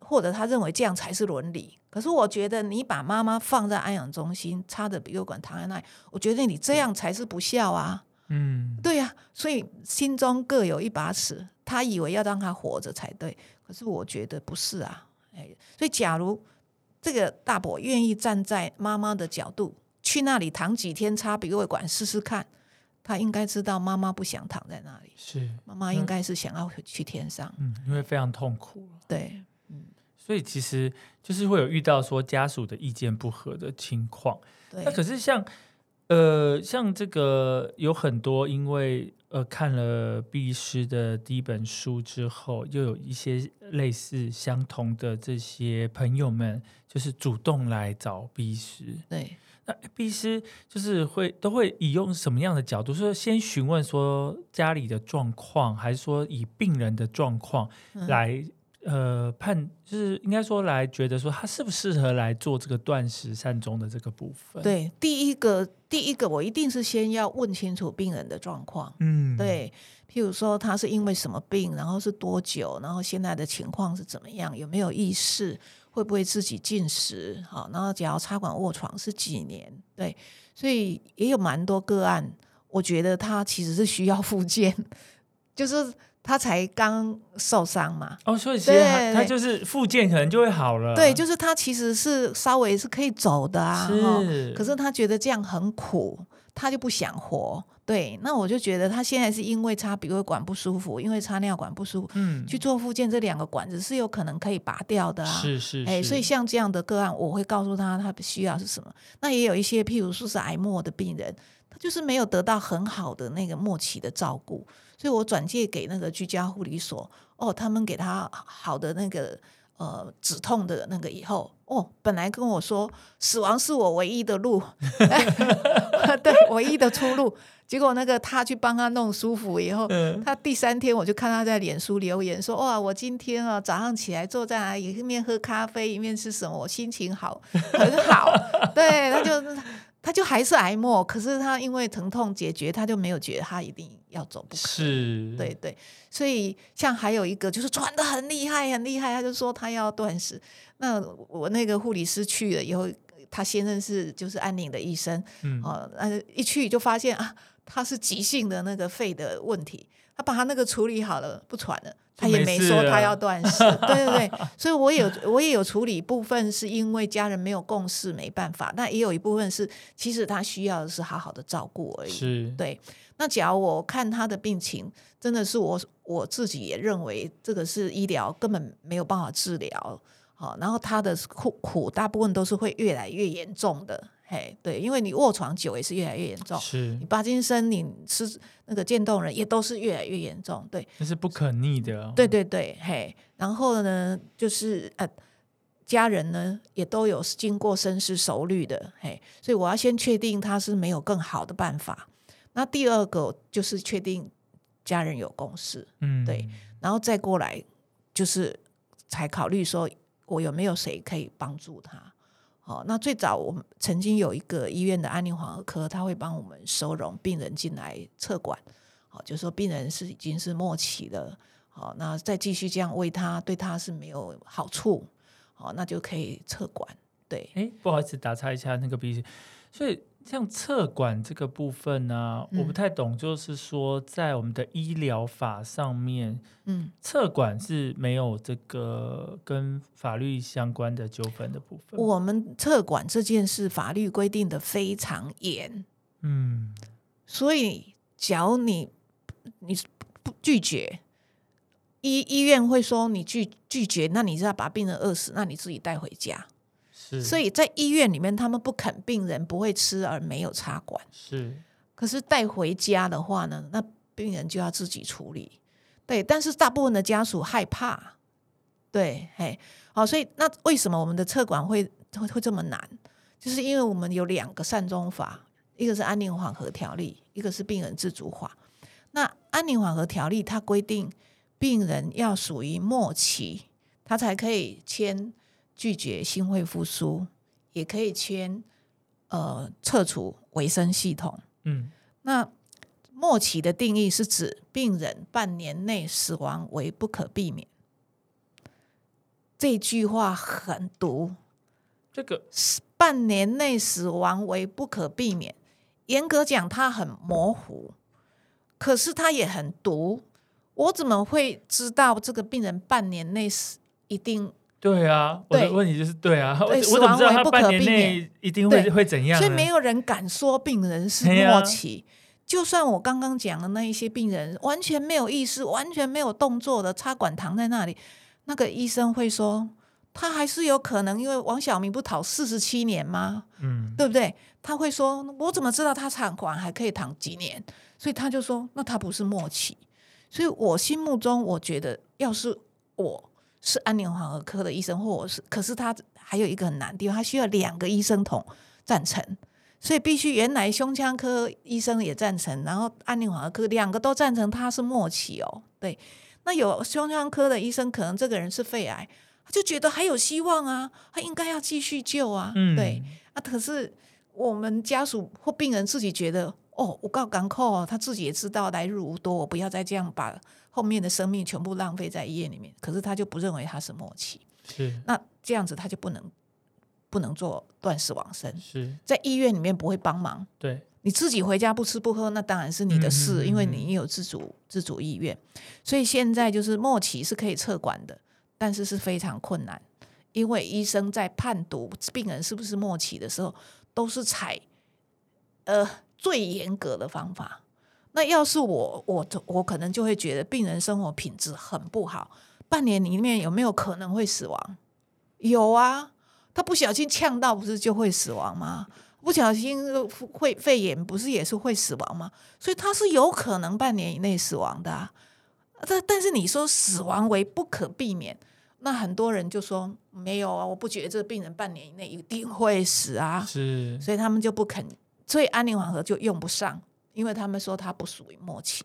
或者他认为这样才是伦理，可是我觉得你把妈妈放在安养中心插着鼻胃管躺在那里，我觉得你这样才是不孝啊。嗯，对啊，所以心中各有一把尺，他以为要让他活着才对，可是我觉得不是啊、哎、所以假如这个大伯愿意站在妈妈的角度去那里躺几天插鼻胃管试试看，他应该知道妈妈不想躺在那里，是妈妈应该是想要去天上、嗯、因为非常痛苦，对，嗯，所以其实就是会有遇到说家属的意见不合的情况。那可是像呃，像这个有很多因为呃看了毕医师的第一本书之后，又有一些类似相同的这些朋友们，就是主动来找毕医师。对，那毕医师就是会都会以用什么样的角度？说先询问说家里的状况，还是说以病人的状况来、嗯？呃，判就是应该说来觉得说他适不适合来做这个断食善终的这个部分。对，第一个第一个我一定是先要问清楚病人的状况，嗯，对，譬如说他是因为什么病，然后是多久，然后现在的情况是怎么样，有没有意识，会不会自己进食，好，然后只要插管卧床是几年，对，所以也有蛮多个案，我觉得他其实是需要复健，就是。他才刚受伤嘛，哦，所以其实 他, 对对对他就是复健可能就会好了，对，就是他其实是稍微是可以走的啊，是、哦、可是他觉得这样很苦，他就不想活，对，那我就觉得他现在是因为插鼻胃管不舒服，因为插尿管不舒服、嗯、去做复健，这两个管子是有可能可以拔掉的啊，是是是、哎、所以像这样的个案我会告诉他他需要是什么。那也有一些譬如说是癌末的病人，他就是没有得到很好的那个末期的照顾，所以我转介给那个居家护理所，哦，他们给他好的那个呃止痛的那个以后，哦，本来跟我说死亡是我唯一的路对，唯一的出路，结果那个他去帮他弄舒服以后、嗯、他第三天我就看他在脸书留言说，哇，我今天、啊、早上起来坐在那里一面喝咖啡一面吃什么，我心情好很好对，他就他就还是癌末，可是他因为疼痛解决，他就没有觉得他一定要走不可，是，对对，所以像还有一个就是传得很厉害很厉害，他就说他要断食，那我那个护理师去了以后，他先生是就是安宁的医生、嗯哦、一去就发现啊，他是急性的那个肺的问题，他把他那个处理好了不喘了，他也没说他要断食对对对，所以我也有我也有处理部分是因为家人没有共识没办法，那也有一部分是其实他需要的是好好的照顾而已，是，对，那假如我看他的病情真的是我我自己也认为这个是医疗根本没有办法治疗、哦、然后他的 苦, 苦大部分都是会越来越严重的，嘿，对，因为你卧床久也是越来越严重，是你帕金森你是那个渐冻人也都是越来越严重，对，那是不可逆的、哦、对对对，嘿，然后呢就是、呃、家人呢也都有经过深思熟虑的，嘿，所以我要先确定他是没有更好的办法，那第二个就是确定家人有共识，嗯，对，然后再过来就是才考虑说我有没有谁可以帮助他。哦、那最早我们曾经有一个医院的安宁缓和科，他会帮我们收容病人进来测管、哦、就是说病人是已经是末期了、哦、那再继续这样喂他对他是没有好处、哦、那就可以测管，对，不好意思打岔一下，那个毕医师，所以像测管这个部分呢、啊嗯，我不太懂，就是说在我们的医疗法上面，嗯，测管是没有这个跟法律相关的纠纷的部分。我们测管这件事法律规定的非常严，嗯，所以只要你你拒绝，医医院会说你拒拒绝，那你是要把病人饿死，那你自己带回家。所以在医院里面他们不肯病人不会吃而没有插管，是，可是带回家的话呢，那病人就要自己处理，对，但是大部分的家属害怕，对，嘿，好，所以那为什么我们的测管会 会, 会这么难，就是因为我们有两个善终法，一个是安宁缓和条例，一个是病人自主法。那安宁缓和条例它规定病人要属于末期他才可以签拒绝心肺复苏，也可以签呃撤除维生系统。嗯，那末期的定义是指病人半年内死亡为不可避免。这句话很毒，这个半年内死亡为不可避免，严格讲它很模糊，可是它也很毒。我怎么会知道这个病人半年内死一定？对啊，我的问题就是对啊，对，我怎么知道他半年内一定 会, 会怎样呢？所以没有人敢说病人是末期、啊、就算我刚刚讲的那一些病人完全没有意识，完全没有动作的插管躺在那里，那个医生会说他还是有可能，因为王晓明不躺四十七年吗、嗯、对不对？他会说我怎么知道他插管还可以躺几年，所以他就说那他不是末期。所以我心目中我觉得要是我是安宁缓和科的医生，或是，可是他还有一个很难的地方，他需要两个医生同赞成，所以必须原来胸腔科医生也赞成，然后安宁缓和科两个都赞成他是末期哦。对，那有胸腔科的医生可能这个人是肺癌，他就觉得还有希望啊，他应该要继续救啊、嗯、对啊，可是我们家属或病人自己觉得哦，我告港口哦，他自己也知道来日无多，我不要再这样把后面的生命全部浪费在医院里面，可是他就不认为他是末期，是，那这样子他就不能不能做断食往生，是在医院里面不会帮忙，对，你自己回家不吃不喝那当然是你的事，嗯嗯嗯，因为你有自主自主意愿。所以现在就是末期是可以测管的，但是是非常困难，因为医生在判读病人是不是末期的时候都是采呃最严格的方法。那要是我我我可能就会觉得病人生活品质很不好，半年里面有没有可能会死亡？有啊，他不小心呛到不是就会死亡吗？不小心会肺炎不是也是会死亡吗？所以他是有可能半年以内死亡的啊。但是你说死亡为不可避免，那很多人就说没有啊，我不觉得这个病人半年以内一定会死啊，是，所以他们就不肯，所以安宁缓和就用不上，因为他们说他不属于末期，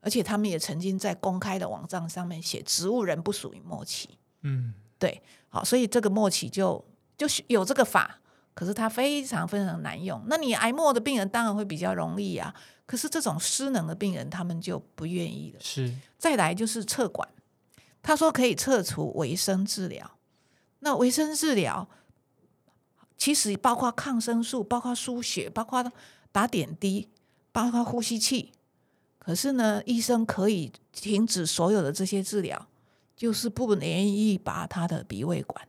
而且他们也曾经在公开的网站上面写植物人不属于末期。嗯，对，好，所以这个末期就就有这个法，可是它非常非常难用。那你癌末的病人当然会比较容易啊，可是这种失能的病人他们就不愿意了。是，再来就是测管，他说可以撤除维生治疗，那维生治疗其实包括抗生素，包括输血，包括打点滴，包括呼吸器，可是呢医生可以停止所有的这些治疗，就是不愿意拔他的鼻胃管、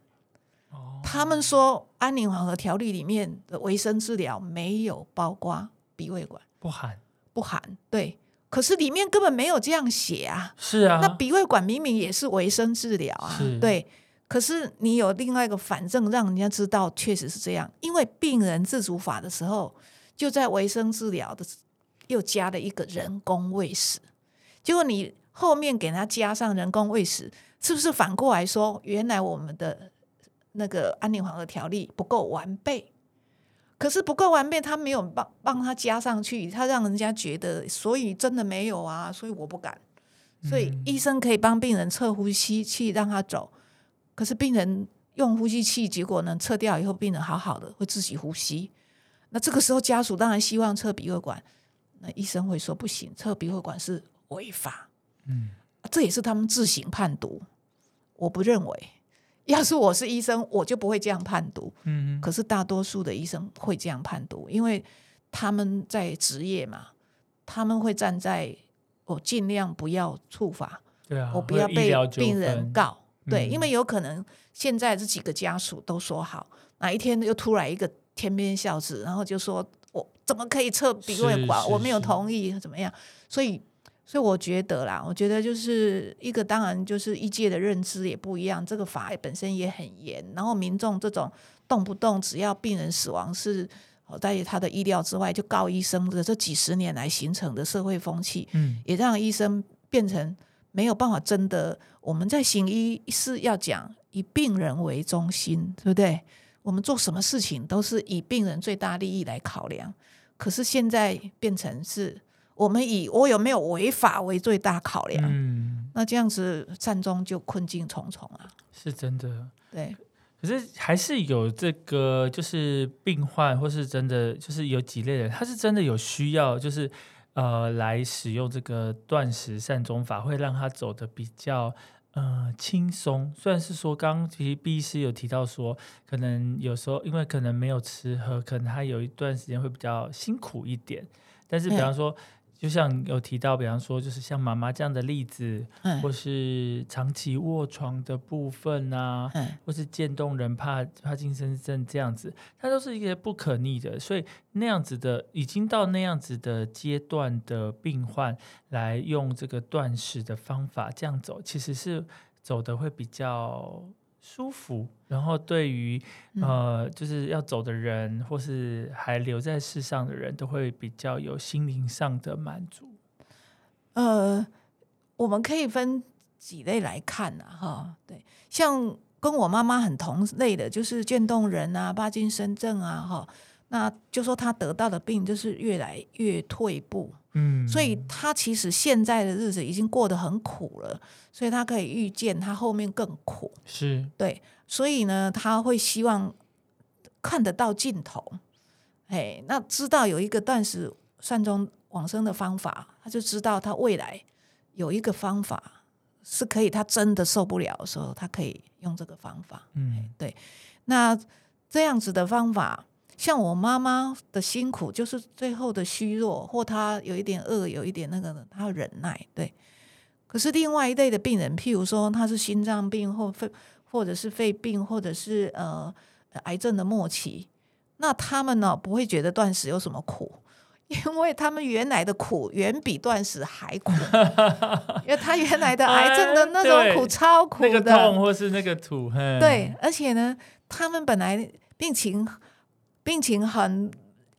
哦、他们说安宁缓和条例里面的维生治疗没有包括鼻胃管，不含不含，对，可是里面根本没有这样写啊，是啊，那鼻胃管明明也是维生治疗啊，对，可是你有另外一个反正让人家知道确实是这样，因为病人自主法的时候就在维生治疗的又加了一个人工喂食，结果你后面给他加上人工喂食，是不是反过来说原来我们的那个安宁缓和条例不够完备？可是不够完备他没有帮帮他加上去，他让人家觉得所以真的没有啊，所以我不敢，所以医生可以帮病人测呼吸器让他走，可是病人用呼吸器，结果呢测掉以后病人好好的会自己呼吸，那这个时候家属当然希望测鼻胃管，那医生会说不行，测鼻胃管是违法、嗯啊、这也是他们自行判读，我不认为，要是我是医生我就不会这样判读、嗯、可是大多数的医生会这样判读，因为他们在职业嘛，他们会站在我尽量不要触法、对啊、我不要被病人告，对、嗯、因为有可能现在这几个家属都说好，哪一天又突然一个天边孝子，然后就说我怎么可以撤鼻胃管，我没有同意怎么样，所以所以我觉得啦，我觉得就是一个当然就是医界的认知也不一样，这个法本身也很严，然后民众这种动不动只要病人死亡是在他的意料之外就告医生的这几十年来形成的社会风气、嗯、也让医生变成没有办法真的，我们在行医是要讲以病人为中心，对不对？我们做什么事情都是以病人最大利益来考量，可是现在变成是我们以我有没有违法为最大考量、嗯、那这样子善终就困境重重啊，是真的。对，可是还是有这个就是病患或是真的就是有几类人他是真的有需要，就是呃来使用这个断食善终法，会让他走的比较呃轻松。虽然是说刚刚其实毕医师有提到说可能有时候因为可能没有吃喝，可能他有一段时间会比较辛苦一点，但是比方说、嗯就像有提到比方说就是像妈妈这样的例子、嗯、或是长期卧床的部分啊、嗯、或是渐冻人怕帕金森症这样子，它都是一些不可逆的，所以那样子的已经到那样子的阶段的病患来用这个断食的方法这样走，其实是走的会比较舒服，然后对于、呃、就是要走的人或是还留在世上的人都会比较有心灵上的满足。呃，我们可以分几类来看啊，哈，对，像跟我妈妈很同类的就是渐冻人啊、帕金森症啊，哈，那就说他得到的病就是越来越退步，嗯，所以他其实现在的日子已经过得很苦了，所以他可以预见他后面更苦，是，对，所以呢他会希望看得到尽头，哎，那知道有一个断食善终往生的方法，他就知道他未来有一个方法是可以他真的受不了的时候他可以用这个方法，嗯，对，那这样子的方法像我妈妈的辛苦就是最后的虚弱，或她有一点饿有一点那个她忍耐，对，可是另外一类的病人譬如说她是心脏病 或, 或者是肺病或者是、呃、癌症的末期，那他们呢不会觉得断食有什么苦，因为他们原来的苦远比断食还苦因为他原来的癌症的那种苦超苦的、哎、那个痛或是那个土，对，而且呢他们本来病情病情很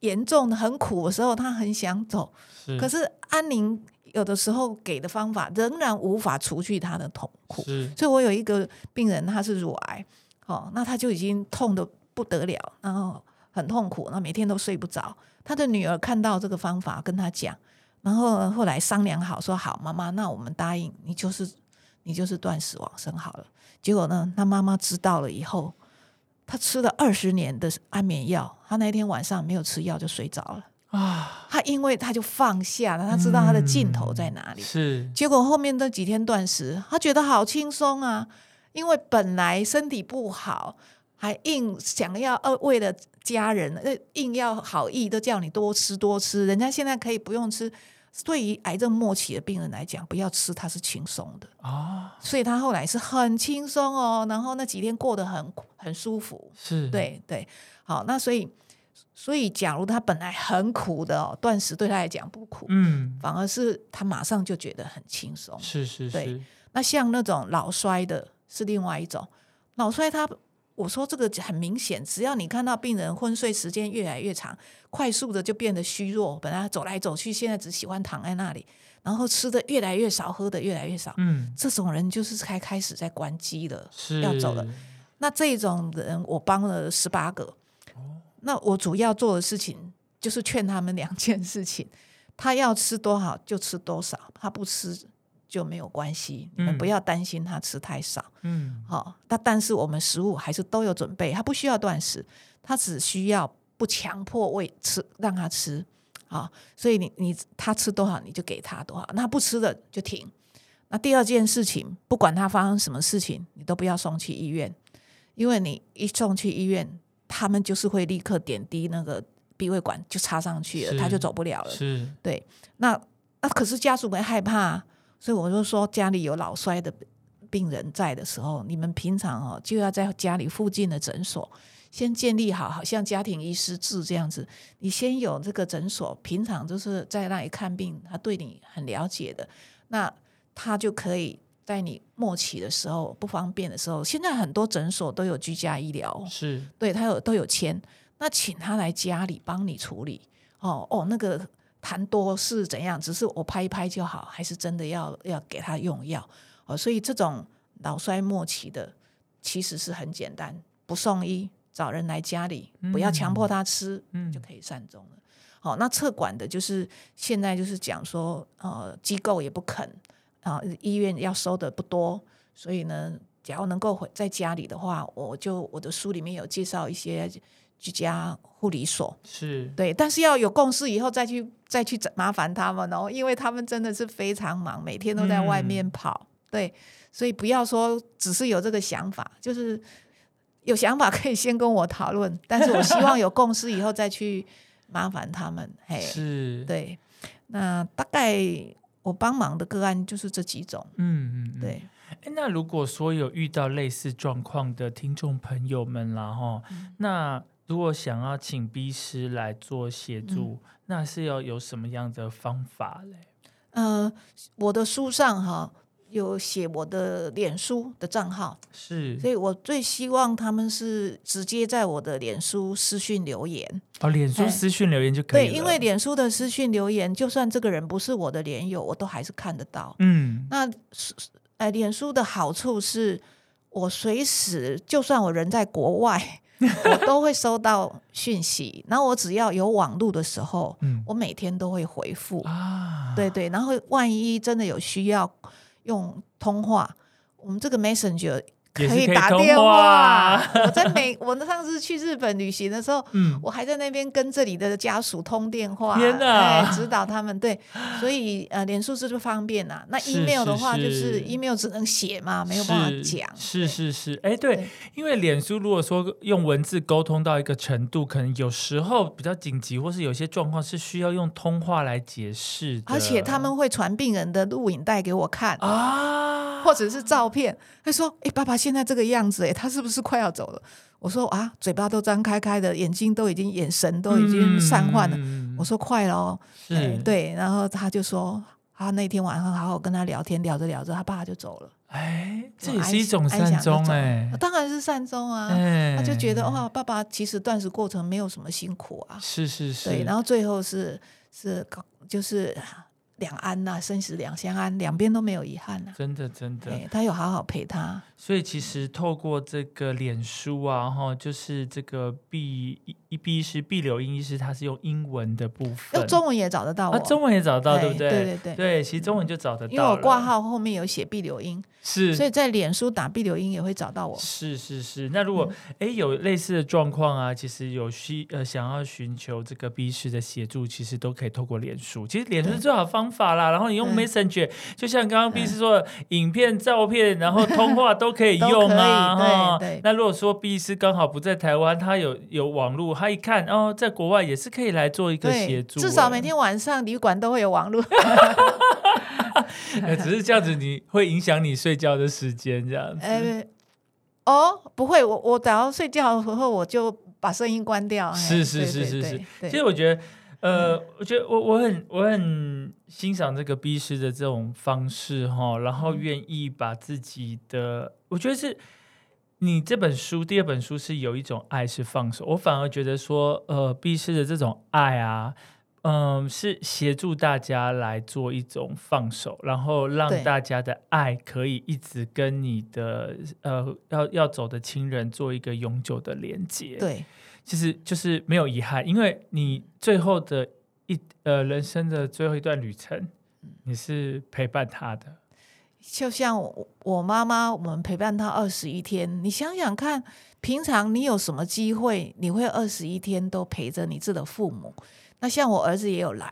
严重很苦的时候他很想走，是，可是安宁有的时候给的方法仍然无法除去他的痛苦，所以我有一个病人他是乳癌、哦、那他就已经痛得不得了，然后很痛苦，那每天都睡不着，他的女儿看到这个方法跟他讲，然后后来商量好说好妈妈那我们答应你就是你就是断食往生好了，结果呢他妈妈知道了以后他吃了二十年的安眠药，他那天晚上没有吃药就睡着了、啊、他因为他就放下了，他知道他的尽头在哪里、嗯、是，结果后面那几天断食他觉得好轻松啊，因为本来身体不好还硬想要为了家人硬要好意都叫你多吃多吃，人家现在可以不用吃，对于癌症末期的病人来讲不要吃他是轻松的、哦、所以他后来是很轻松哦，然后那几天过得 很, 很舒服，是，对对，好，那所以所以假如他本来很苦的、哦、断食对他来讲不苦、嗯、反而是他马上就觉得很轻松，是是是，对，那像那种老衰的是另外一种，老衰他我说这个很明显，只要你看到病人昏睡时间越来越长，快速的就变得虚弱，本来走来走去现在只喜欢躺在那里，然后吃的越来越少喝的越来越少、嗯、这种人就是才开始在关机了，要走了，那这种人我帮了十八个、哦、那我主要做的事情就是劝他们两件事情，他要吃多少就吃多少，他不吃就没有关系，你们不要担心他吃太少，嗯，哦、但是我们食物还是都有准备，他不需要断食，他只需要不强迫喂吃让他吃、哦、所以你你他吃多少你就给他多少，那不吃的就停，那第二件事情，不管他发生什么事情，你都不要送去医院，因为你一送去医院，他们就是会立刻点滴那个鼻胃管就插上去了，他就走不了了。是，对。那那可是家属会害怕，所以我就说家里有老衰的病人在的时候，你们平常、哦、就要在家里附近的诊所先建立好，好像家庭医师制这样子，你先有这个诊所，平常就是在那里看病，他对你很了解的，那他就可以在你末期的时候不方便的时候，现在很多诊所都有居家医疗，是，对，他有都有签，那请他来家里帮你处理。哦哦，那个痰多是怎样，只是我拍一拍就好，还是真的要要给他用药、哦、所以这种老衰末期的其实是很简单，不送医，找人来家里，不要强迫他吃、嗯、就可以善终了、嗯哦、那撤管的就是现在就是讲说、呃、机构也不肯、呃、医院要收的不多，所以呢只要能够在家里的话，我就我的书里面有介绍一些居家护理所，是，对，但是要有共识以后再去再去麻烦他们哦，因为他们真的是非常忙，每天都在外面跑、嗯、对，所以不要说只是有这个想法，就是有想法可以先跟我讨论，但是我希望有共识以后再去麻烦他们嘿，是，对，那大概我帮忙的个案就是这几种。嗯嗯，对。那如果说有遇到类似状况的听众朋友们啦、哦嗯、那如果想要请B师来做协助、嗯、那是要有什么样的方法嘞？呃，我的书上哈有写我的脸书的账号，是，所以我最希望他们是直接在我的脸书私讯留言。哦，脸书私讯留言就可以了、哎、对，因为脸书的私讯留言就算这个人不是我的脸友我都还是看得到。嗯，那、呃、脸书的好处是我随时就算我人在国外我都会收到讯息，然后我只要有网路的时候、嗯、我每天都会回复、啊、对对，然后万一真的有需要用通话，我们这个 Messenger 可以打电话。我在美，我上次去日本旅行的时候、嗯、我还在那边跟这里的家属通电话，天哪、哎、指导他们，对，所以呃，脸书是不方便啊。那 email 的话就是 email 只能写嘛，没有办法讲，是是是，哎， 对, 对，因为脸书如果说用文字沟通到一个程度，可能有时候比较紧急或是有些状况是需要用通话来解释的，而且他们会传病人的录影带给我看啊，或者是照片，他说哎，爸爸现在这个样子，他是不是快要走了？我说啊，嘴巴都张开开的，眼睛都已经眼神都已经散涣了、嗯、我说快了哦、哎、对，然后他就说他那天晚上好好跟他聊天，聊着聊着他爸就走了。哎，这也是一种善终。哎、啊，当然是善终啊、哎、他就觉得哇，爸爸其实断食过程没有什么辛苦啊，是是是，对，然后最后是是就是两安呐、啊，生死两相安，两边都没有遗憾、啊、真的真的、欸，他有好好陪他。所以其实透过这个脸书啊，哈，就是这个毕医师、毕柳莺医师，他是用英文的部分，中文也找得到我，啊、中文也找得到，对不对？对对对，对，其实中文就找得到了，因为我挂号后面有写毕柳莺，是，所以在脸书打毕柳莺也会找到我。是是是，那如果哎、嗯、有类似的状况啊，其实有需呃想要寻求这个毕医师的协助，其实都可以透过脸书，其实脸书最好方法。法啦，然后你用 Messenger， 就像刚刚 B 是说的，影片、照片，然后通话都可以用啊。对对，那如果说 B 是刚好不在台湾，他有有网络，他一看哦，在国外也是可以来做一个协助。至少每天晚上旅馆都会有网络。只是这样子，你会影响你睡觉的时间这样子。呃、哦，不会，我我等到睡觉的时候我就把声音关掉。是是是是是，其实我觉得。呃，我觉得我我很我很欣赏这个 B 师的这种方式哈，然后愿意把自己的，我觉得是你这本书第二本书是有一种爱是放手，我反而觉得说，呃 ，B 师的这种爱啊，嗯、呃，是协助大家来做一种放手，然后让大家的爱可以一直跟你的呃要要走的亲人做一个永久的连接，对。其实就是没有遗憾，因为你最后的一呃人生的最后一段旅程，你是陪伴他的。就像 我, 我妈妈，我们陪伴她二十一天，你想想看，平常你有什么机会，你会二十一天都陪着你自己的父母？那像我儿子也有来，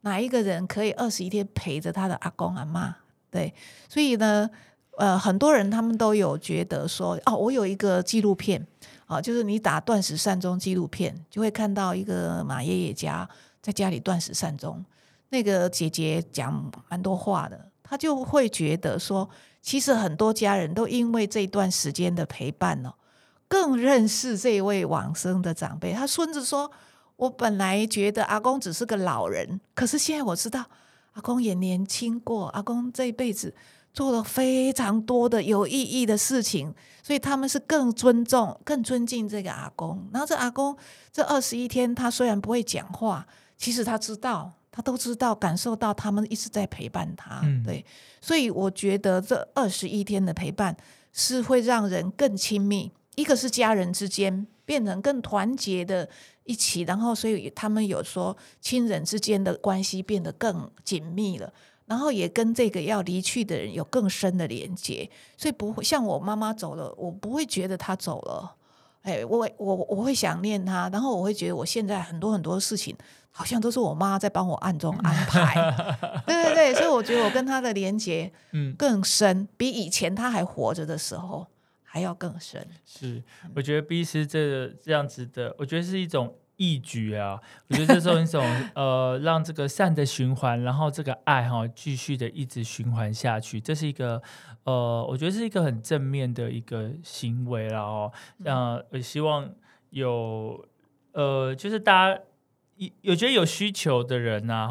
哪一个人可以二十一天陪着他的阿公阿嬷？对，所以呢呃，很多人他们都有觉得说哦，我有一个纪录片啊，就是你打断食善终纪录片就会看到一个马爷爷家在家里断食善终，那个姐姐讲蛮多话的，她就会觉得说其实很多家人都因为这段时间的陪伴呢、哦，更认识这位往生的长辈。他孙子说我本来觉得阿公只是个老人，可是现在我知道阿公也年轻过，阿公这一辈子做了非常多的有意义的事情，所以他们是更尊重更尊敬这个阿公。然后这阿公这二十一天他虽然不会讲话，其实他知道，他都知道，感受到他们一直在陪伴他、嗯、对，所以我觉得这二十一天的陪伴是会让人更亲密，一个是家人之间变成更团结的一起，然后所以他们有说亲人之间的关系变得更紧密了，然后也跟这个要离去的人有更深的连结，所以不会像我妈妈走了我不会觉得她走了、哎、我, 我, 我会想念她，然后我会觉得我现在很多很多事情好像都是我妈在帮我暗中安排对对对，所以我觉得我跟她的连结更深、嗯、比以前她还活着的时候还要更深。是，我觉得毕师这这样子的，我觉得是一种义举啊，我觉得这是一种呃，让这个善的循环，然后这个爱哈、哦、继续的一直循环下去，这是一个呃，我觉得是一个很正面的一个行为啦哦。呃，我希望有呃，就是大家。我觉得有需求的人啊，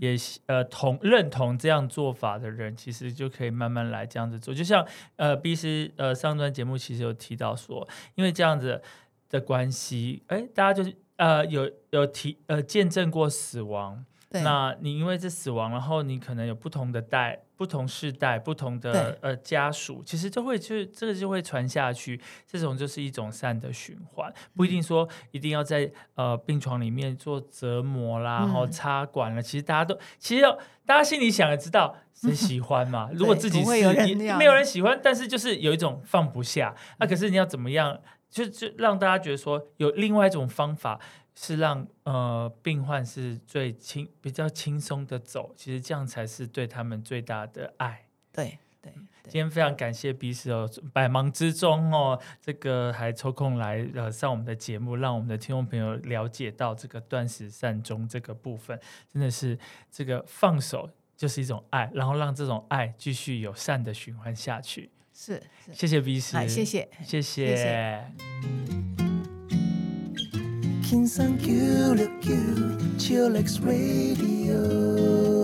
也、呃、同认同这样做法的人，其实就可以慢慢来这样子做。就像呃，毕师呃上段节目其实有提到说，因为这样子的关系，哎，大家就是呃有有提呃见证过死亡，那你因为这死亡，然后你可能有不同的代、不同世代、不同的呃家属，其实就会就这个就会传下去，这种就是一种善的循环，不一定说一定要在呃病床里面做折磨啦，然后插管了、嗯、其实大家都其实大家心里想也知道谁喜欢嘛、嗯、如果自己是有没有人喜欢，但是就是有一种放不下、嗯、啊可是你要怎么样 就, 就让大家觉得说有另外一种方法是让呃病患是最轻比较轻松的走，其实这样才是对他们最大的爱。对对，今天非常感谢毕师哦，百忙之中哦，这个还抽空来呃上我们的节目，让我们的听众朋友了解到这个断食善终这个部分，真的是这个放手就是一种爱，然后让这种爱继续有善的循环下去。是，是谢谢毕师，谢谢谢谢。谢谢King San Q Chillax Radio